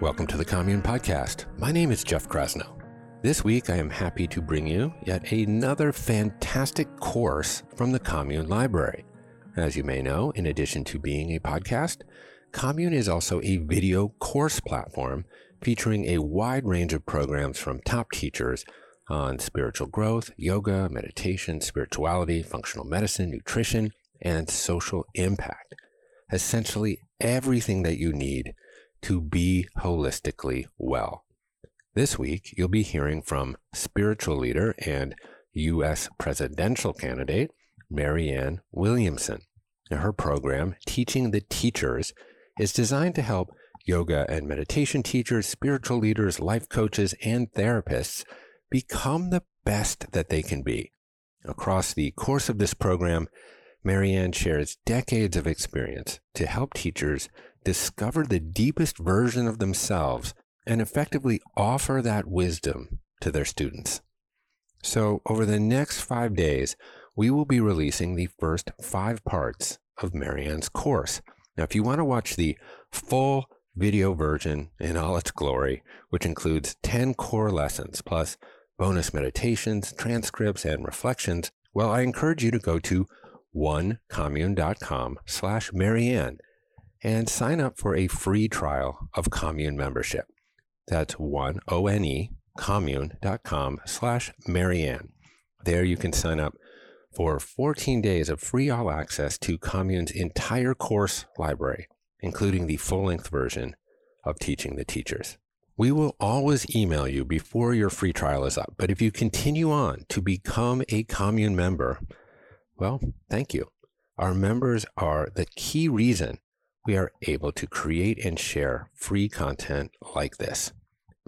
Welcome to the Commune Podcast. My name is Jeff Krasno. This week, I am happy to bring you yet another fantastic course from the Commune Library. As you may know, in addition to being a podcast, Commune is also a video course platform featuring a wide range of programs from top teachers on spiritual growth, yoga, meditation, spirituality, functional medicine, nutrition, and social impact. Essentially everything that you need to be holistically well. This week, you'll be hearing from spiritual leader and U.S. presidential candidate, Marianne Williamson. Now, her program, Teaching the Teachers, is designed to help yoga and meditation teachers, spiritual leaders, life coaches, and therapists become the best that they can be. Across the course of this program, Marianne shares decades of experience to help teachers discover the deepest version of themselves and effectively offer that wisdom to their students. So over the next 5 days, we will be releasing the first 5 parts of Marianne's course. Now, if you want to watch the full video version in all its glory, which includes 10 core lessons, plus bonus meditations, transcripts, and reflections, well, I encourage you to go to onecommune.com/Marianne and sign up for a free trial of Commune membership. That's onecommune.com/Marianne. There you can sign up for 14 days of free all access to Commune's entire course library, including the full-length version of Teaching the Teachers. We will always email you before your free trial is up, but if you continue on to become a Commune member, well, thank you. Our members are the key reason we are able to create and share free content like this.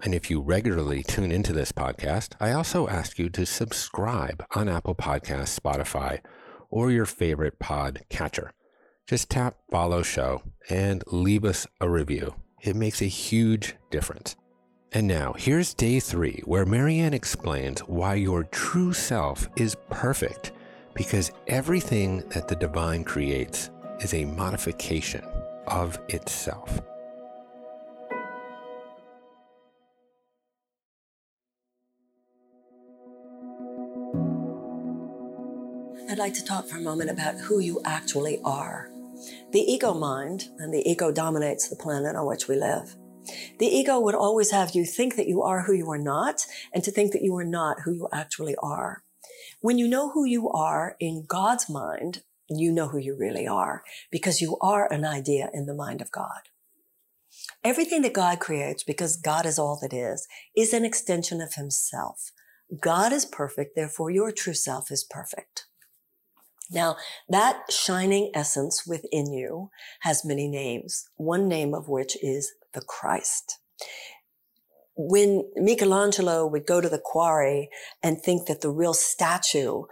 And if you regularly tune into this podcast, I also ask you to subscribe on Apple Podcasts, Spotify, or your favorite pod catcher. Just tap follow show and leave us a review. It makes a huge difference. And now here's day 3, where Marianne explains why your true self is perfect, because everything that the divine creates is a modification of itself. I'd like to talk for a moment about who you actually are. The ego mind, and the ego dominates the planet on which we live. The ego would always have you think that you are who you are not, and to think that you are not who you actually are. When you know who you are in God's mind, you know who you really are, because you are an idea in the mind of God. Everything that God creates, because God is all that is an extension of himself. God is perfect, therefore your true self is perfect. Now, that shining essence within you has many names, one name of which is the Christ. When Michelangelo would go to the quarry and think that the real statue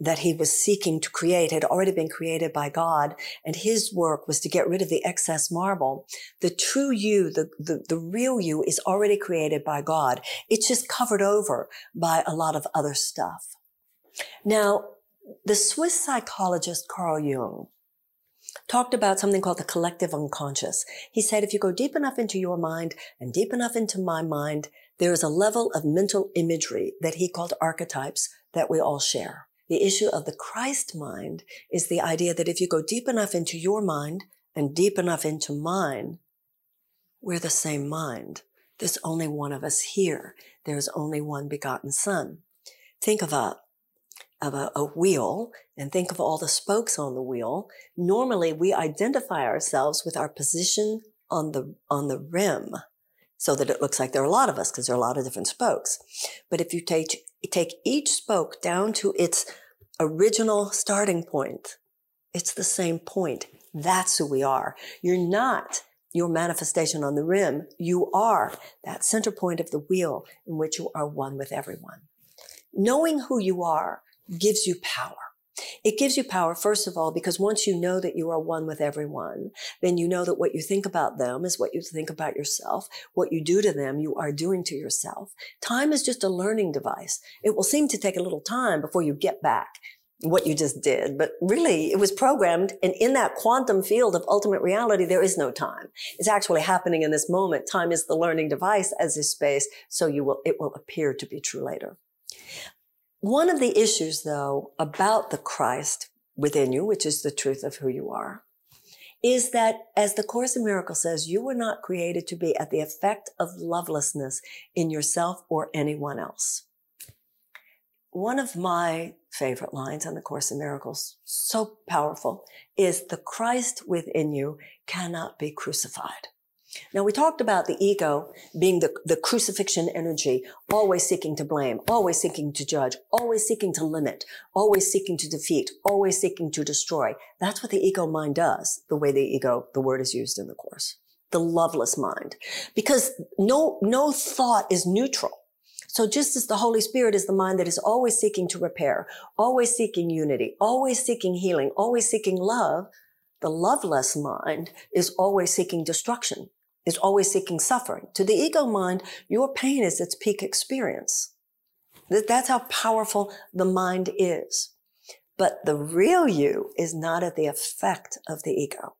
that he was seeking to create had already been created by God, and his work was to get rid of the excess marble. The true you, the real you, is already created by God. It's just covered over by a lot of other stuff. Now, the Swiss psychologist Carl Jung talked about something called the collective unconscious. He said, if you go deep enough into your mind and deep enough into my mind, there is a level of mental imagery that he called archetypes that we all share. The issue of the Christ mind is the idea that if you go deep enough into your mind and deep enough into mine, we're the same mind. There's only one of us here. There's only one begotten Son. Think of a wheel, and think of all the spokes on the wheel. Normally, we identify ourselves with our position on the rim, so that it looks like there are a lot of us because there are a lot of different spokes. But if you take each spoke down to its original starting point, it's the same point. That's who we are. You're not your manifestation on the rim. You are that center point of the wheel in which you are one with everyone. Knowing who you are gives you power. It gives you power, first of all, because once you know that you are one with everyone, then you know that what you think about them is what you think about yourself. What you do to them, you are doing to yourself. Time is just a learning device. It will seem to take a little time before you get back what you just did, but really it was programmed. And in that quantum field of ultimate reality, there is no time. It's actually happening in this moment. Time is the learning device, as is space. So it will appear to be true later. One of the issues, though, about the Christ within you, which is the truth of who you are, is that, as the Course in Miracles says, you were not created to be at the effect of lovelessness in yourself or anyone else. One of my favorite lines on the Course in Miracles, so powerful, is the Christ within you cannot be crucified. Now, we talked about the ego being the crucifixion energy, always seeking to blame, always seeking to judge, always seeking to limit, always seeking to defeat, always seeking to destroy. That's what the ego mind does, the way the word is used in the Course, the loveless mind. Because no thought is neutral. So just as the Holy Spirit is the mind that is always seeking to repair, always seeking unity, always seeking healing, always seeking love, the loveless mind is always seeking destruction, is always seeking suffering. To the ego mind, your pain is its peak experience. That's how powerful the mind is. But the real you is not at the effect of the ego.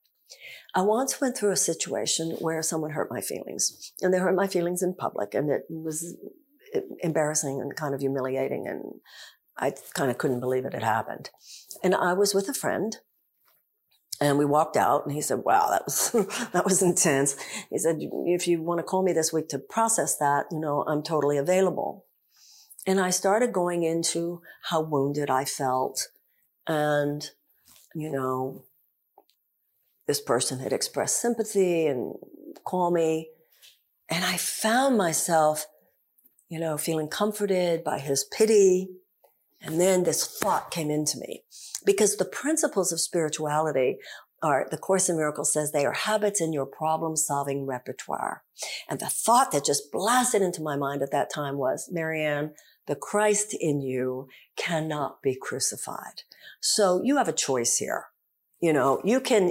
I once went through a situation where someone hurt my feelings, and they hurt my feelings in public, and it was embarrassing and kind of humiliating, and I kind of couldn't believe it had happened. And I was with a friend, and we walked out, and he said, wow, that was intense. He said, if you want to call me this week to process that, you know, I'm totally available. And I started going into how wounded I felt, and, you know, this person had expressed sympathy and called me, and I found myself, you know, feeling comforted by his pity. And then this thought came into me, because the principles of spirituality are, the Course in Miracles says, they are habits in your problem solving repertoire. And the thought that just blasted into my mind at that time was, Marianne, the Christ in you cannot be crucified. So you have a choice here. You know, you can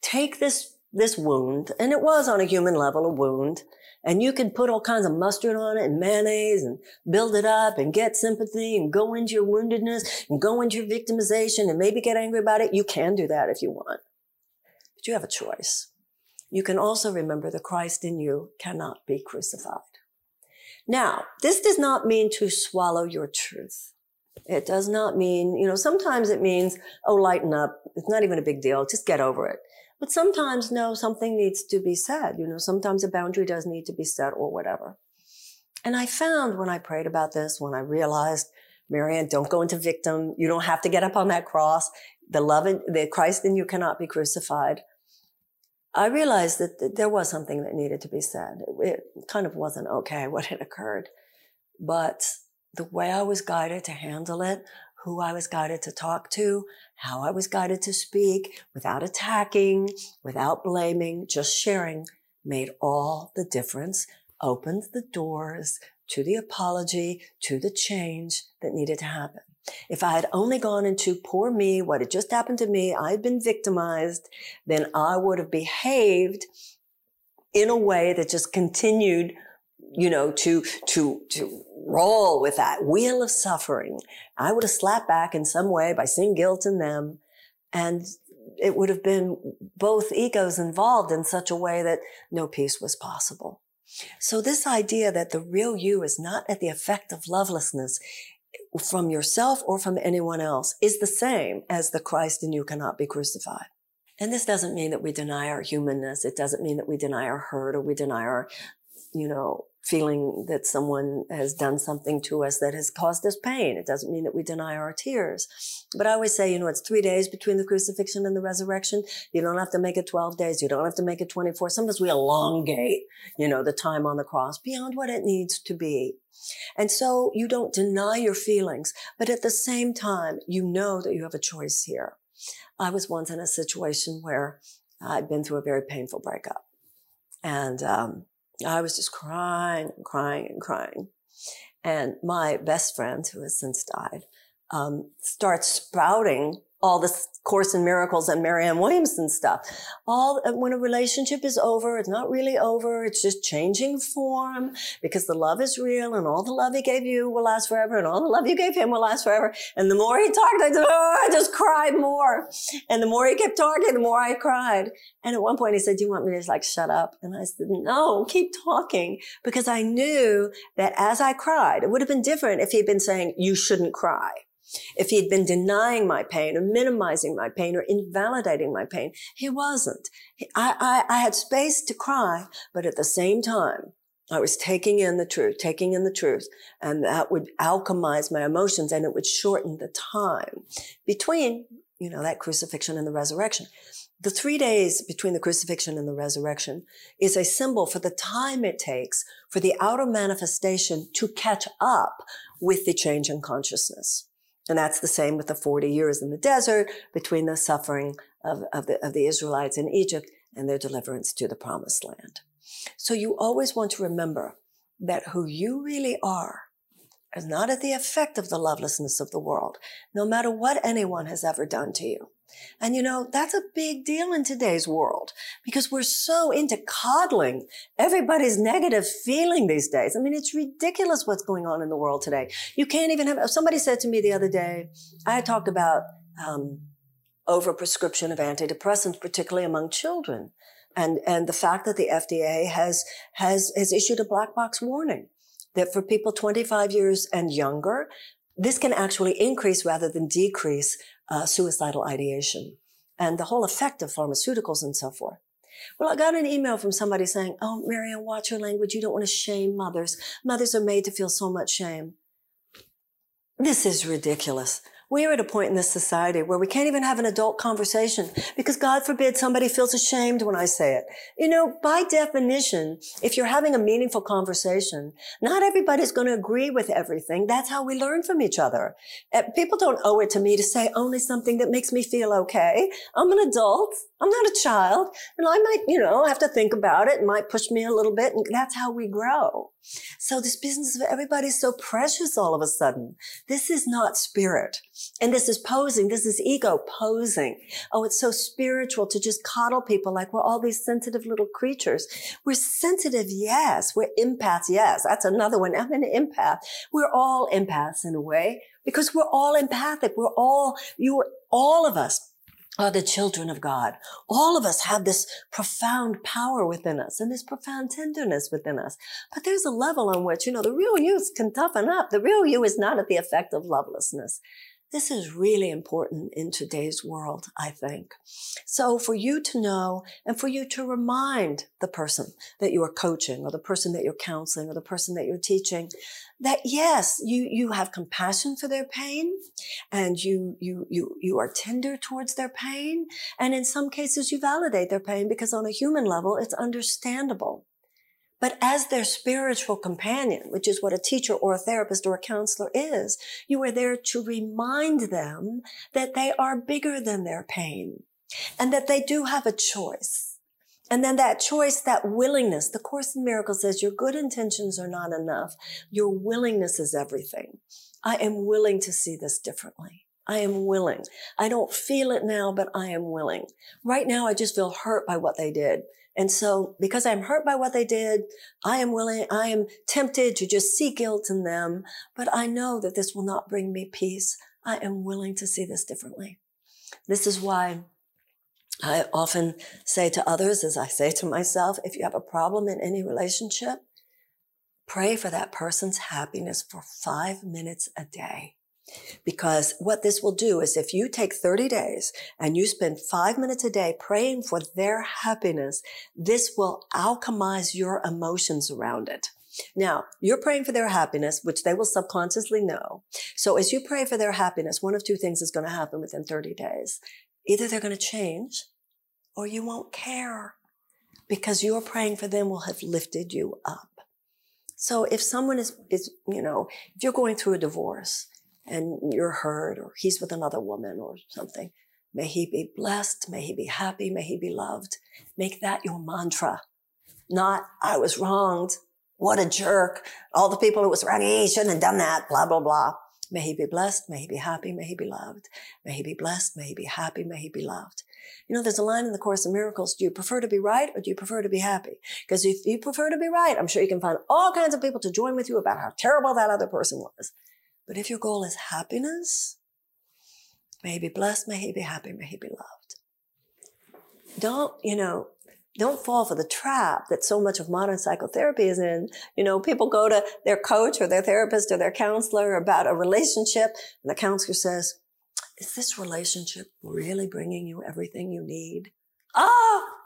take this wound, and it was on a human level a wound, and you can put all kinds of mustard on it and mayonnaise and build it up and get sympathy and go into your woundedness and go into your victimization and maybe get angry about it. You can do that if you want, but you have a choice. You can also remember the Christ in you cannot be crucified. Now, this does not mean to swallow your truth. It does not mean, you know, sometimes it means, oh, lighten up. It's not even a big deal. Just get over it. But sometimes, no, something needs to be said. You know, sometimes a boundary does need to be set or whatever. And I found, when I prayed about this, when I realized, Marianne, don't go into victim. You don't have to get up on that cross. The Christ in you cannot be crucified. I realized that there was something that needed to be said. It kind of wasn't okay what had occurred. But the way I was guided to handle it, who I was guided to talk to, how I was guided to speak, without attacking, without blaming, just sharing, made all the difference, opened the doors to the apology, to the change that needed to happen. If I had only gone into poor me, what had just happened to me, I'd been victimized, then I would have behaved in a way that just continued, you know, to roll with that wheel of suffering. I would have slapped back in some way by seeing guilt in them. And it would have been both egos involved in such a way that no peace was possible. So this idea that the real you is not at the effect of lovelessness from yourself or from anyone else is the same as the Christ in you cannot be crucified. And this doesn't mean that we deny our humanness. It doesn't mean that we deny our hurt, or we deny our, you know, feeling that someone has done something to us that has caused us pain. It doesn't mean that we deny our tears. But I always say, you know, it's 3 days between the crucifixion and the resurrection. You don't have to make it 12 days. You don't have to make it 24. Sometimes we elongate, you know, the time on the cross beyond what it needs to be. And so you don't deny your feelings, but at the same time, you know that you have a choice here. I was once in a situation where I'd been through a very painful breakup, and I was just crying and crying and crying. And my best friend, who has since died, starts spouting all this Course in Miracles and Marianne Williamson stuff. All when a relationship is over, it's not really over. It's just changing form because the love is real and all the love he gave you will last forever and all the love you gave him will last forever. And the more he talked, I said, oh, I just cried more. And the more he kept talking, the more I cried. And at one point he said, do you want me to just like shut up? And I said, no, keep talking, because I knew that as I cried, it would have been different if he'd been saying, you shouldn't cry. If he had been denying my pain or minimizing my pain or invalidating my pain, he wasn't. I had space to cry, but at the same time, I was taking in the truth, and that would alchemize my emotions, and it would shorten the time between, you know, that crucifixion and the resurrection. The 3 days between the crucifixion and the resurrection is a symbol for the time it takes for the outer manifestation to catch up with the change in consciousness. And that's the same with the 40 years in the desert between the suffering of the Israelites in Egypt and their deliverance to the promised land. So you always want to remember that who you really are is not at the effect of the lovelessness of the world, no matter what anyone has ever done to you. And you know, that's a big deal in today's world because we're so into coddling everybody's negative feeling these days. I mean, it's ridiculous what's going on in the world today. You can't even have, somebody said to me the other day, I had talked about overprescription of antidepressants, particularly among children, and the fact that the FDA has issued a black box warning that for people 25 years and younger, this can actually increase rather than decrease suicidal ideation and the whole effect of pharmaceuticals and so forth. Well, I got an email from somebody saying, oh, Marianne, watch your language. You don't want to shame mothers. Mothers are made to feel so much shame. This is ridiculous. We are at a point in this society where we can't even have an adult conversation because God forbid somebody feels ashamed when I say it. You know, by definition, if you're having a meaningful conversation, not everybody's going to agree with everything. That's how we learn from each other. People don't owe it to me to say only something that makes me feel okay. I'm an adult. I'm not a child. And I might, you know, have to think about it. It might push me a little bit. And that's how we grow. So this business of everybody's so precious all of a sudden. This is not spirit. And this is posing. This is ego posing. Oh, it's so spiritual to just coddle people like we're all these sensitive little creatures. We're sensitive, yes. We're empaths, yes. That's another one. I'm an empath. We're all empaths in a way because we're all empathic. We're all, all of us are the children of God. All of us have this profound power within us and this profound tenderness within us. But there's a level on which, you know, the real you can toughen up. The real you is not at the effect of lovelessness. This is really important in today's world, I think. So for you to know and for you to remind the person that you are coaching or the person that you're counseling or the person that you're teaching that, yes, you have compassion for their pain and you are tender towards their pain. And in some cases, you validate their pain because on a human level, it's understandable. But as their spiritual companion, which is what a teacher or a therapist or a counselor is, you are there to remind them that they are bigger than their pain and that they do have a choice. And then that choice, that willingness, the Course in Miracles says your good intentions are not enough. Your willingness is everything. I am willing to see this differently. I am willing. I don't feel it now, but I am willing. Right now, I just feel hurt by what they did. And so because I'm hurt by what they did, I am willing, I am tempted to just see guilt in them, but I know that this will not bring me peace. I am willing to see this differently. This is why I often say to others, as I say to myself, if you have a problem in any relationship, pray for that person's happiness for 5 minutes a day. Because what this will do is if you take 30 days and you spend 5 minutes a day praying for their happiness, this will alchemize your emotions around it. Now, you're praying for their happiness, which they will subconsciously know. So as you pray for their happiness, one of two things is going to happen within 30 days. Either they're going to change or you won't care because your praying for them will have lifted you up. So if someone is you know, if you're going through a divorce, and you're hurt, or he's with another woman or something. May he be blessed. May he be happy. May he be loved. Make that your mantra. Not, I was wronged. What a jerk. All the people who was wrong, he shouldn't have done that, blah, blah, blah. May he be blessed, may he be happy, may he be loved. May he be blessed, may he be happy, may he be loved. You know, there's a line in the Course in Miracles, do you prefer to be right or do you prefer to be happy? Because if you prefer to be right, I'm sure you can find all kinds of people to join with you about how terrible that other person was. But if your goal is happiness, may he be blessed, may he be happy, may he be loved. Don't fall for the trap that so much of modern psychotherapy is in. You know, people go to their coach or their therapist or their counselor about a relationship, and the counselor says, is this relationship really bringing you everything you need?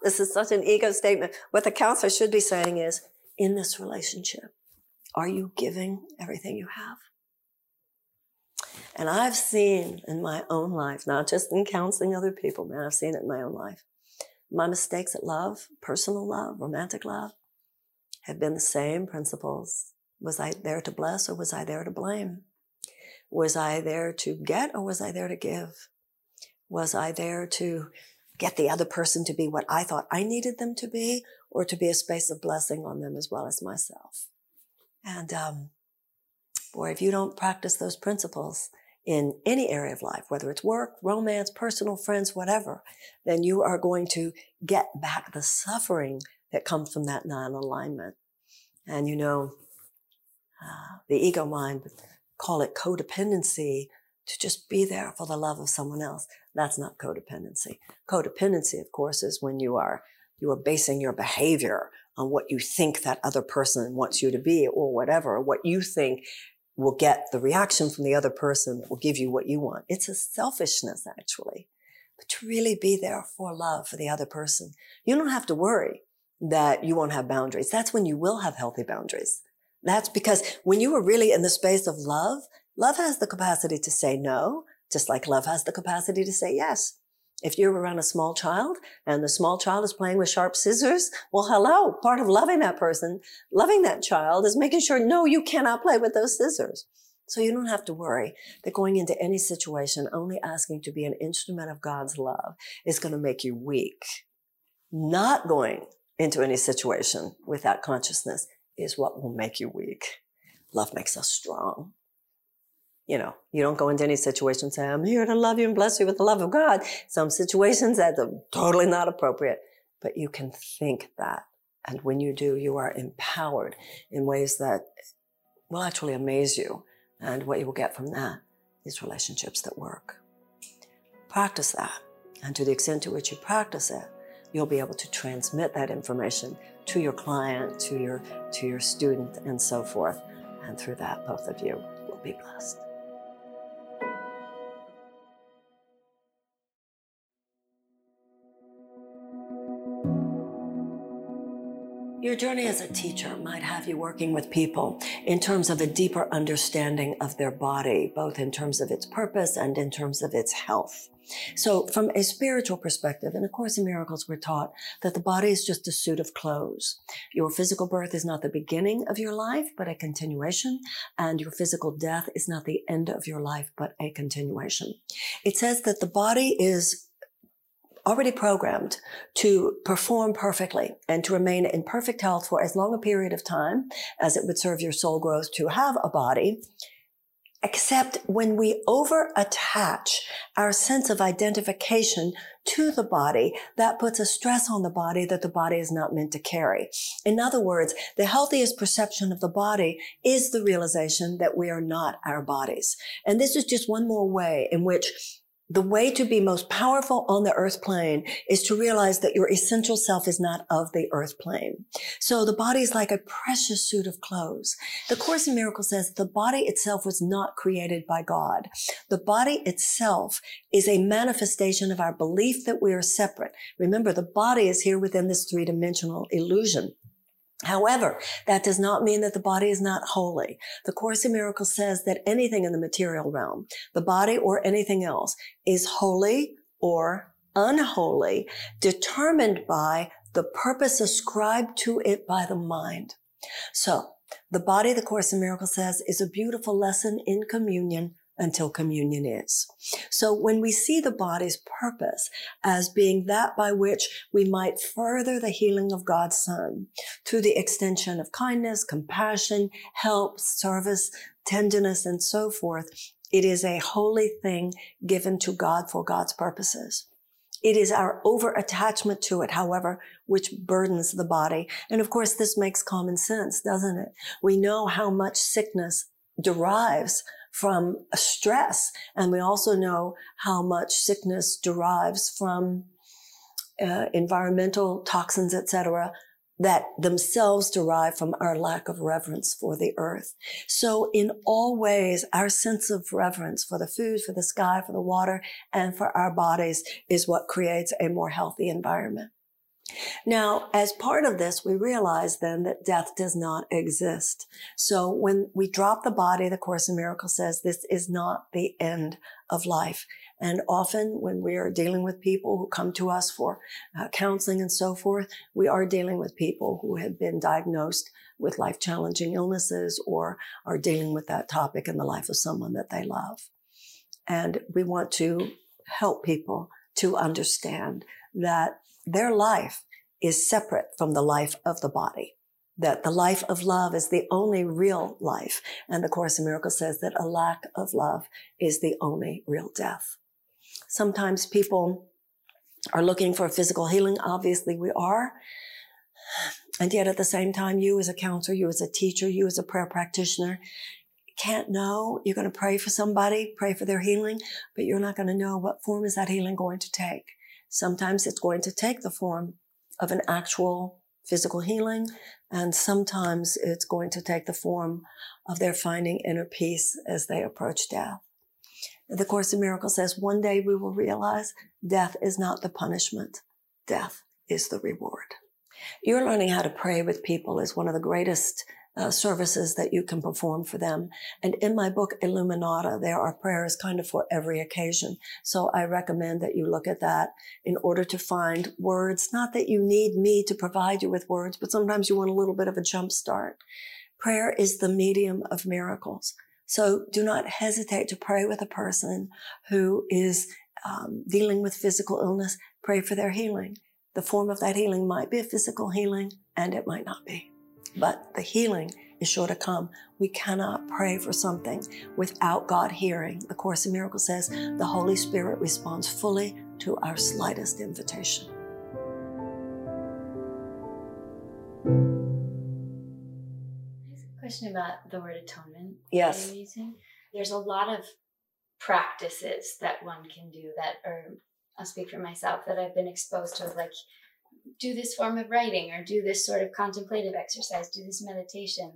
This is such an ego statement. What the counselor should be saying is, in this relationship, are you giving everything you have? And I've seen in my own life, not just in counseling other people, man, I've seen it in my own life. My mistakes at love, personal love, romantic love, have been the same principles. Was I there to bless or was I there to blame? Was I there to get or was I there to give? Was I there to get the other person to be what I thought I needed them to be, or to be a space of blessing on them as well as myself? And boy, if you don't practice those principles in any area of life, whether it's work, romance, personal, friends, whatever, then you are going to get back the suffering that comes from that non-alignment. And you know, the ego mind, call it codependency, to just be there for the love of someone else. That's not codependency. Codependency, of course, is when you are basing your behavior on what you think that other person wants you to be, or whatever, what you think will get the reaction from the other person that will give you what you want. It's a selfishness, actually. But to really be there for love for the other person, you don't have to worry that you won't have boundaries. That's when you will have healthy boundaries. That's because when you are really in the space of love, love has the capacity to say no, just like love has the capacity to say yes. If you're around a small child and the small child is playing with sharp scissors, well, hello, part of loving that person, loving that child, is making sure, no, you cannot play with those scissors. So you don't have to worry that going into any situation, only asking to be an instrument of God's love is going to make you weak. Not going into any situation with that consciousness is what will make you weak. Love makes us strong. You know, you don't go into any situation and say, I'm here to love you and bless you with the love of God. Some situations that's totally not appropriate, but you can think that. And when you do, you are empowered in ways that will actually amaze you. And what you will get from that is relationships that work. Practice that. And to the extent to which you practice it, you'll be able to transmit that information to your client, to your student, and so forth. And through that, both of you will be blessed. Your journey as a teacher might have you working with people in terms of a deeper understanding of their body, both in terms of its purpose and in terms of its health. So from a spiritual perspective, in A Course in Miracles, we're taught that the body is just a suit of clothes. Your physical birth is not the beginning of your life, but a continuation. And your physical death is not the end of your life, but a continuation. It says that the body is already programmed to perform perfectly and to remain in perfect health for as long a period of time as it would serve your soul growth to have a body, except when we over-attach our sense of identification to the body, that puts a stress on the body that the body is not meant to carry. In other words, the healthiest perception of the body is the realization that we are not our bodies. And this is just one more way in which the way to be most powerful on the earth plane is to realize that your essential self is not of the earth plane. So the body is like a precious suit of clothes. The Course in Miracles says the body itself was not created by God. The body itself is a manifestation of our belief that we are separate. Remember, the body is here within this three-dimensional illusion. However, that does not mean that the body is not holy. The Course in Miracles says that anything in the material realm, the body or anything else, is holy or unholy, determined by the purpose ascribed to it by the mind. So, the body, the Course in Miracles says, is a beautiful lesson in communion until communion is. So when we see the body's purpose as being that by which we might further the healing of God's Son through the extension of kindness, compassion, help, service, tenderness, and so forth, It is a holy thing given to God for God's purposes. It is our over-attachment to it, however, which burdens the body. And of course, this makes common sense, doesn't it? We know how much sickness derives from stress. And we also know how much sickness derives from environmental toxins, etc., that themselves derive from our lack of reverence for the earth. So in all ways, our sense of reverence for the food, for the sky, for the water, and for our bodies is what creates a more healthy environment. Now, as part of this, we realize then that death does not exist. So when we drop the body, the Course in Miracles says this is not the end of life. And often when we are dealing with people who come to us for counseling and so forth, we are dealing with people who have been diagnosed with life-challenging illnesses or are dealing with that topic in the life of someone that they love. And we want to help people to understand that their life is separate from the life of the body, that the life of love is the only real life. And the Course in Miracles says that a lack of love is the only real death. Sometimes people are looking for physical healing. Obviously we are. And yet at the same time, you as a counselor, you as a teacher, you as a prayer practitioner, can't know. You're going to pray for somebody, pray for their healing, but you're not going to know what form is that healing going to take. Sometimes it's going to take the form of an actual physical healing, and sometimes it's going to take the form of their finding inner peace as they approach death. The Course in Miracles says one day we will realize death is not the punishment. Death is the reward. You're learning how to pray with people is one of the greatest services that you can perform for them. And in my book, Illuminata, there are prayers kind of for every occasion. So I recommend that you look at that in order to find words. Not that you need me to provide you with words, but sometimes you want a little bit of a jump start. Prayer is the medium of miracles. So do not hesitate to pray with a person who is dealing with physical illness. Pray for their healing. The form of that healing might be a physical healing, and it might not be. But the healing is sure to come. We cannot pray for something without God hearing. The Course in Miracles says the Holy Spirit responds fully to our slightest invitation. A question about the word atonement. Yes. There's a lot of practices that one can do that, or I'll speak for myself, that I've been exposed to, like, do this form of writing, or do this sort of contemplative exercise, do this meditation.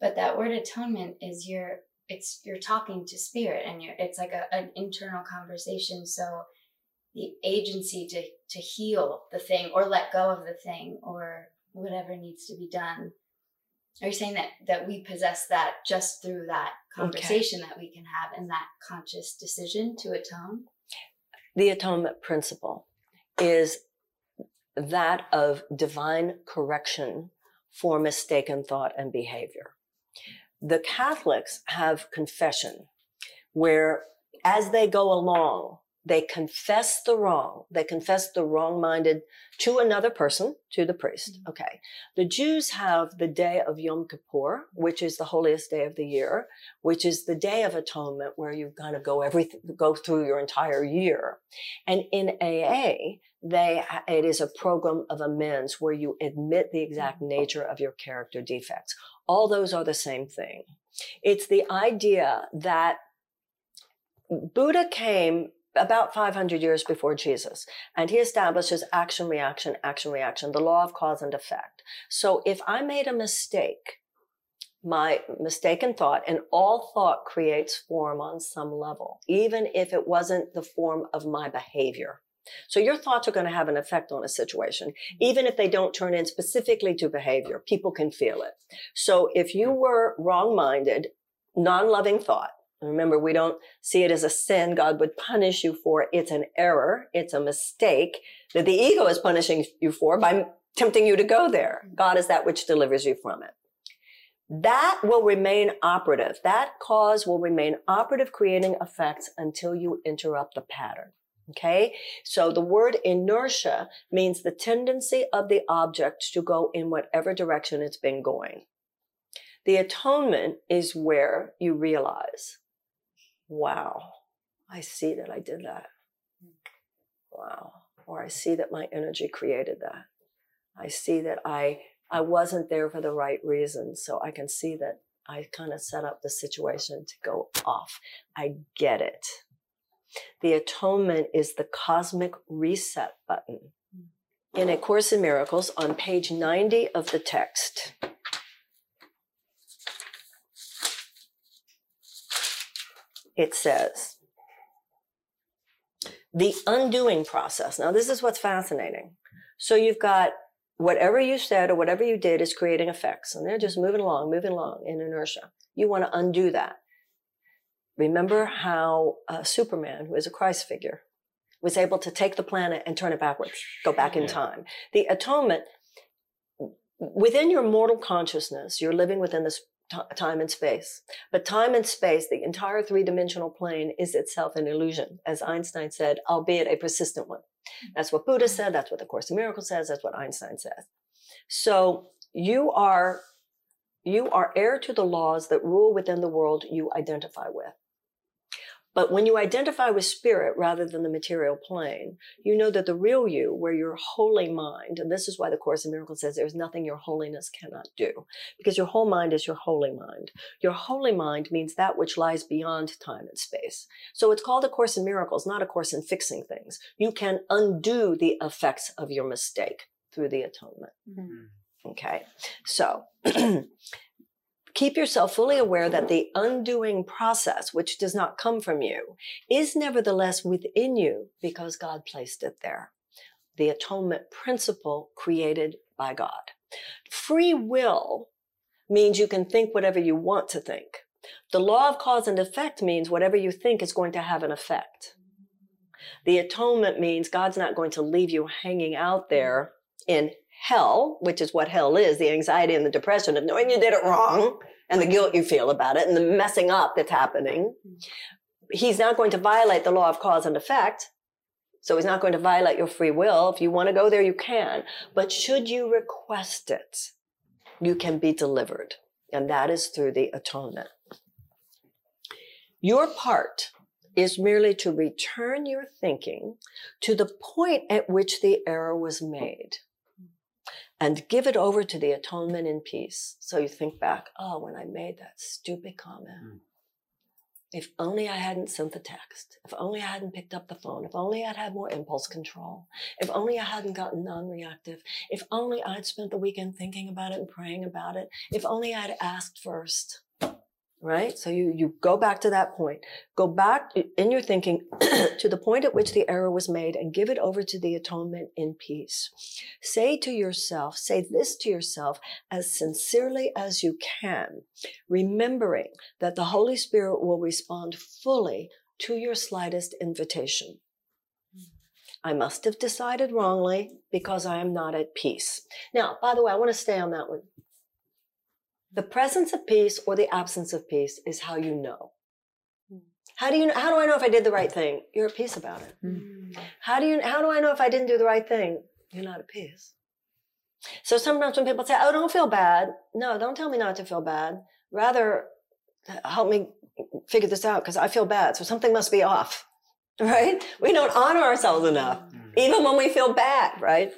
But that word atonement is you're talking to spirit, and it's like an internal conversation. So the agency to heal the thing or let go of the thing or whatever needs to be done. Are you saying that we possess that just through that conversation that we can have and that conscious decision to atone? The atonement principle is that of divine correction for mistaken thought and behavior. The Catholics have confession, where as they go along, they confess the wrong. They confess the wrong-minded to another person, to the priest. Okay. The Jews have the day of Yom Kippur, which is the holiest day of the year, which is the day of atonement, where you kind of go through your entire year. And in AA, it is a program of amends where you admit the exact nature of your character defects. All those are the same thing. It's the idea that Buddha came about 500 years before Jesus, and he establishes action, reaction, action, reaction, the law of cause and effect. So if I made a mistake, my mistaken thought, and all thought creates form on some level, even if it wasn't the form of my behavior. So your thoughts are going to have an effect on a situation, even if they don't turn in specifically to behavior. People can feel it. So if you were wrong-minded, non-loving thought, remember, we don't see it as a sin God would punish you for. It's an error. It's a mistake that the ego is punishing you for by tempting you to go there. God is that which delivers you from it. That will remain operative. That cause will remain operative, creating effects until you interrupt the pattern. Okay? So the word inertia means the tendency of the object to go in whatever direction it's been going. The atonement is where you realize wow, I see that I did that. Wow. Or I see that my energy created that. I see that I wasn't there for the right reason. So I can see that I kind of set up the situation to go off. I get it. The atonement is the cosmic reset button. In A Course in Miracles, on page 90 of the text, it says, the undoing process. Now, this is what's fascinating. So you've got whatever you said or whatever you did is creating effects, and they're just moving along in inertia. You want to undo that. Remember how Superman, who is a Christ figure, was able to take the planet and turn it backwards, go back in time. The atonement, within your mortal consciousness, you're living within this time and space. But time and space, the entire three-dimensional plane, is itself an illusion, as Einstein said, albeit a persistent one. That's what Buddha said. That's what the Course in Miracles says. That's what Einstein says. So you are heir to the laws that rule within the world you identify with. But when you identify with spirit rather than the material plane, you know that the real you, where your holy mind, and this is why the Course in Miracles says there's nothing your holiness cannot do, because your whole mind is your holy mind. Your holy mind means that which lies beyond time and space. So it's called A Course in Miracles, not a course in fixing things. You can undo the effects of your mistake through the atonement. Mm-hmm. Okay, so keep yourself fully aware that the undoing process, which does not come from you, is nevertheless within you because God placed it there. The atonement principle created by God. Free will means you can think whatever you want to think. The law of cause and effect means whatever you think is going to have an effect. The atonement means God's not going to leave you hanging out there in hell, which is what hell is, the anxiety and the depression of knowing you did it wrong and the guilt you feel about it and the messing up that's happening. He's not going to violate the law of cause and effect. So he's not going to violate your free will. If you want to go there, you can. But should you request it, you can be delivered. And that is through the atonement. Your part is merely to return your thinking to the point at which the error was made, and give it over to the atonement in peace. So you think back, oh, when I made that stupid comment, if only I hadn't sent the text, if only I hadn't picked up the phone, if only I'd had more impulse control, if only I hadn't gotten non-reactive, if only I'd spent the weekend thinking about it and praying about it, if only I'd asked first, right? So you go back to that point. Go back in your thinking to the point at which the error was made and give it over to the atonement in peace. Say to yourself, say this to yourself as sincerely as you can, remembering that the Holy Spirit will respond fully to your slightest invitation. I must have decided wrongly because I am not at peace. Now, by the way, I want to stay on that one. The presence of peace or the absence of peace is how you know. How do I know if I did the right thing? You're at peace about it. Mm. How do I know if I didn't do the right thing? You're not at peace. So sometimes when people say, oh, don't feel bad. No, don't tell me not to feel bad. Rather, help me figure this out because I feel bad. So something must be off, right? We don't honor ourselves enough, even when we feel bad, right?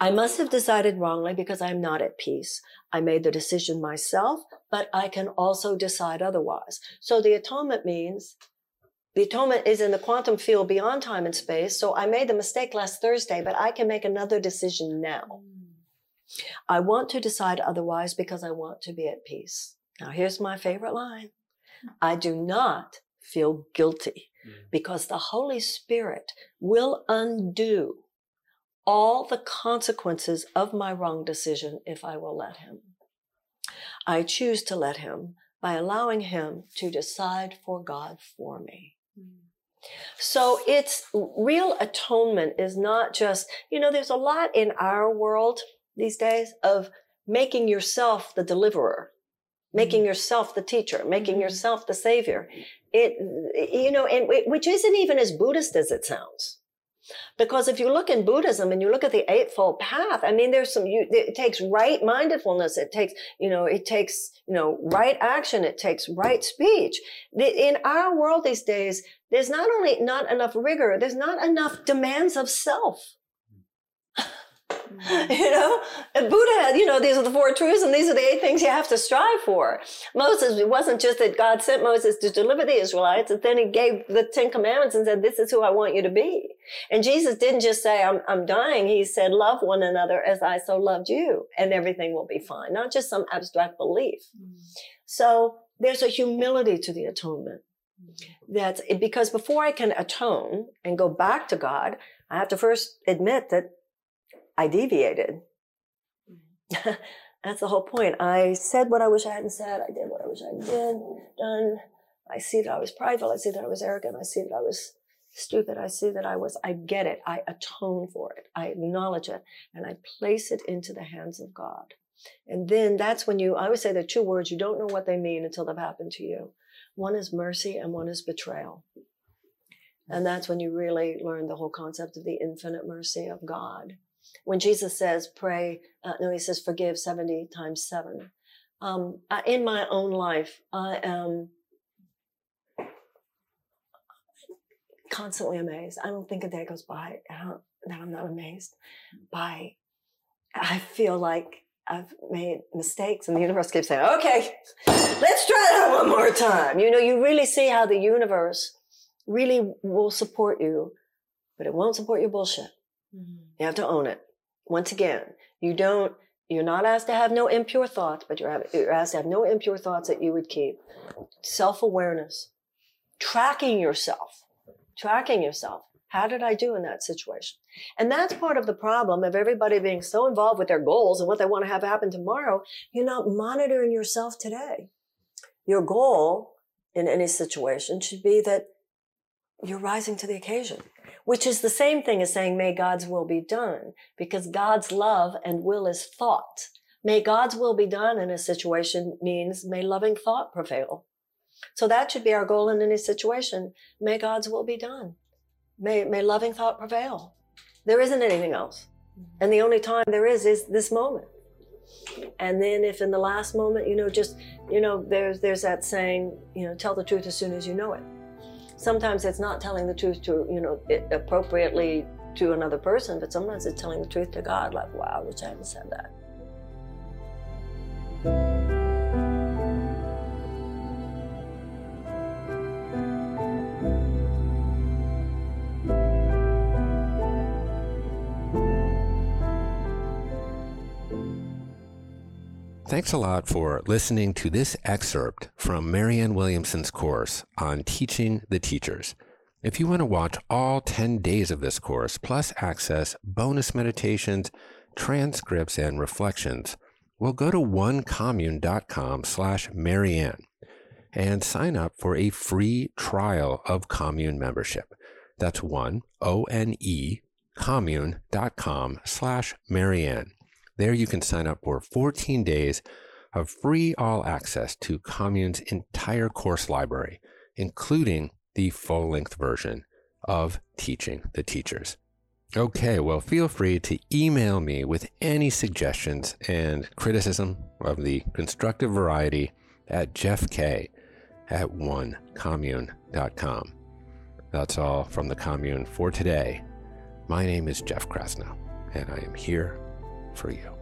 I must have decided wrongly because I'm not at peace. I made the decision myself, but I can also decide otherwise. So the atonement means, the atonement is in the quantum field beyond time and space. So I made the mistake last Thursday, but I can make another decision now. I want to decide otherwise because I want to be at peace. Now here's my favorite line. I do not feel guilty because the Holy Spirit will undo all the consequences of my wrong decision if I will let him. I choose to let him by allowing him to decide for God for me. So it's real atonement is not just, you know, there's a lot in our world these days of making yourself the deliverer, making yourself the teacher, making yourself the savior. It, you know, and which isn't even as Buddhist as it sounds. Because if you look in Buddhism and you look at the Eightfold Path, I mean, there's some, it takes right mindfulness. It takes, right action. It takes right speech. In our world these days, there's not only not enough rigor, there's not enough demands of self. Buddha had, these are the four truths and these are the 8 things you have to strive for. Moses, it wasn't just that God sent Moses to deliver the Israelites, but then he gave the 10 commandments and said, this is who I want you to be. And Jesus didn't just say, I'm dying. He said, love one another as I so loved you, and everything will be fine. Not just some abstract belief. So there's a humility to the atonement. That's because before I can atone and go back to God, I have to first admit that I deviated. That's the whole point. I said what I wish I hadn't said. I did what I wish I hadn't done. I see that I was prideful. I see that I was arrogant. I see that I was stupid. I see that I get it. I atone for it. I acknowledge it. And I place it into the hands of God. And then that's when I always say the two words, you don't know what they mean until they've happened to you. One is mercy and one is betrayal. And that's when you really learn the whole concept of the infinite mercy of God. When Jesus says, he says, forgive 70 times 7. In my own life, I am constantly amazed. I don't think a day goes by that I'm not amazed by, I feel like I've made mistakes and the universe keeps saying, okay, let's try that one more time. You really see how the universe really will support you, but it won't support your bullshit. You have to own it. Once again, you're not asked to have no impure thoughts, but you're asked to have no impure thoughts that you would keep. Self-awareness, tracking yourself. How did I do in that situation? And that's part of the problem of everybody being so involved with their goals and what they want to have happen tomorrow. You're not monitoring yourself today. Your goal in any situation should be that you're rising to the occasion, which is the same thing as saying, may God's will be done, because God's love and will is thought. May God's will be done in a situation means may loving thought prevail. So that should be our goal in any situation. May God's will be done. May loving thought prevail. There isn't anything else. And the only time there is this moment. And then if in the last moment, there's that saying, tell the truth as soon as you know it. Sometimes it's not telling the truth to, appropriately to another person, but sometimes it's telling the truth to God, like, wow, I wish I hadn't said that. Thanks a lot for listening to this excerpt from Marianne Williamson's course on Teaching the Teachers. If you want to watch all 10 days of this course, plus access bonus meditations, transcripts, and reflections, well, go to onecommune.com/Marianne and sign up for a free trial of Commune membership. That's onecommune.com/Marianne. There you can sign up for 14 days of free all access to Commune's entire course library, including the full-length version of Teaching the Teachers. Okay, well, feel free to email me with any suggestions and criticism of the constructive variety at jeffk@onecommune.com. That's all from the Commune for today. My name is Jeff Krasno, and I am here for you.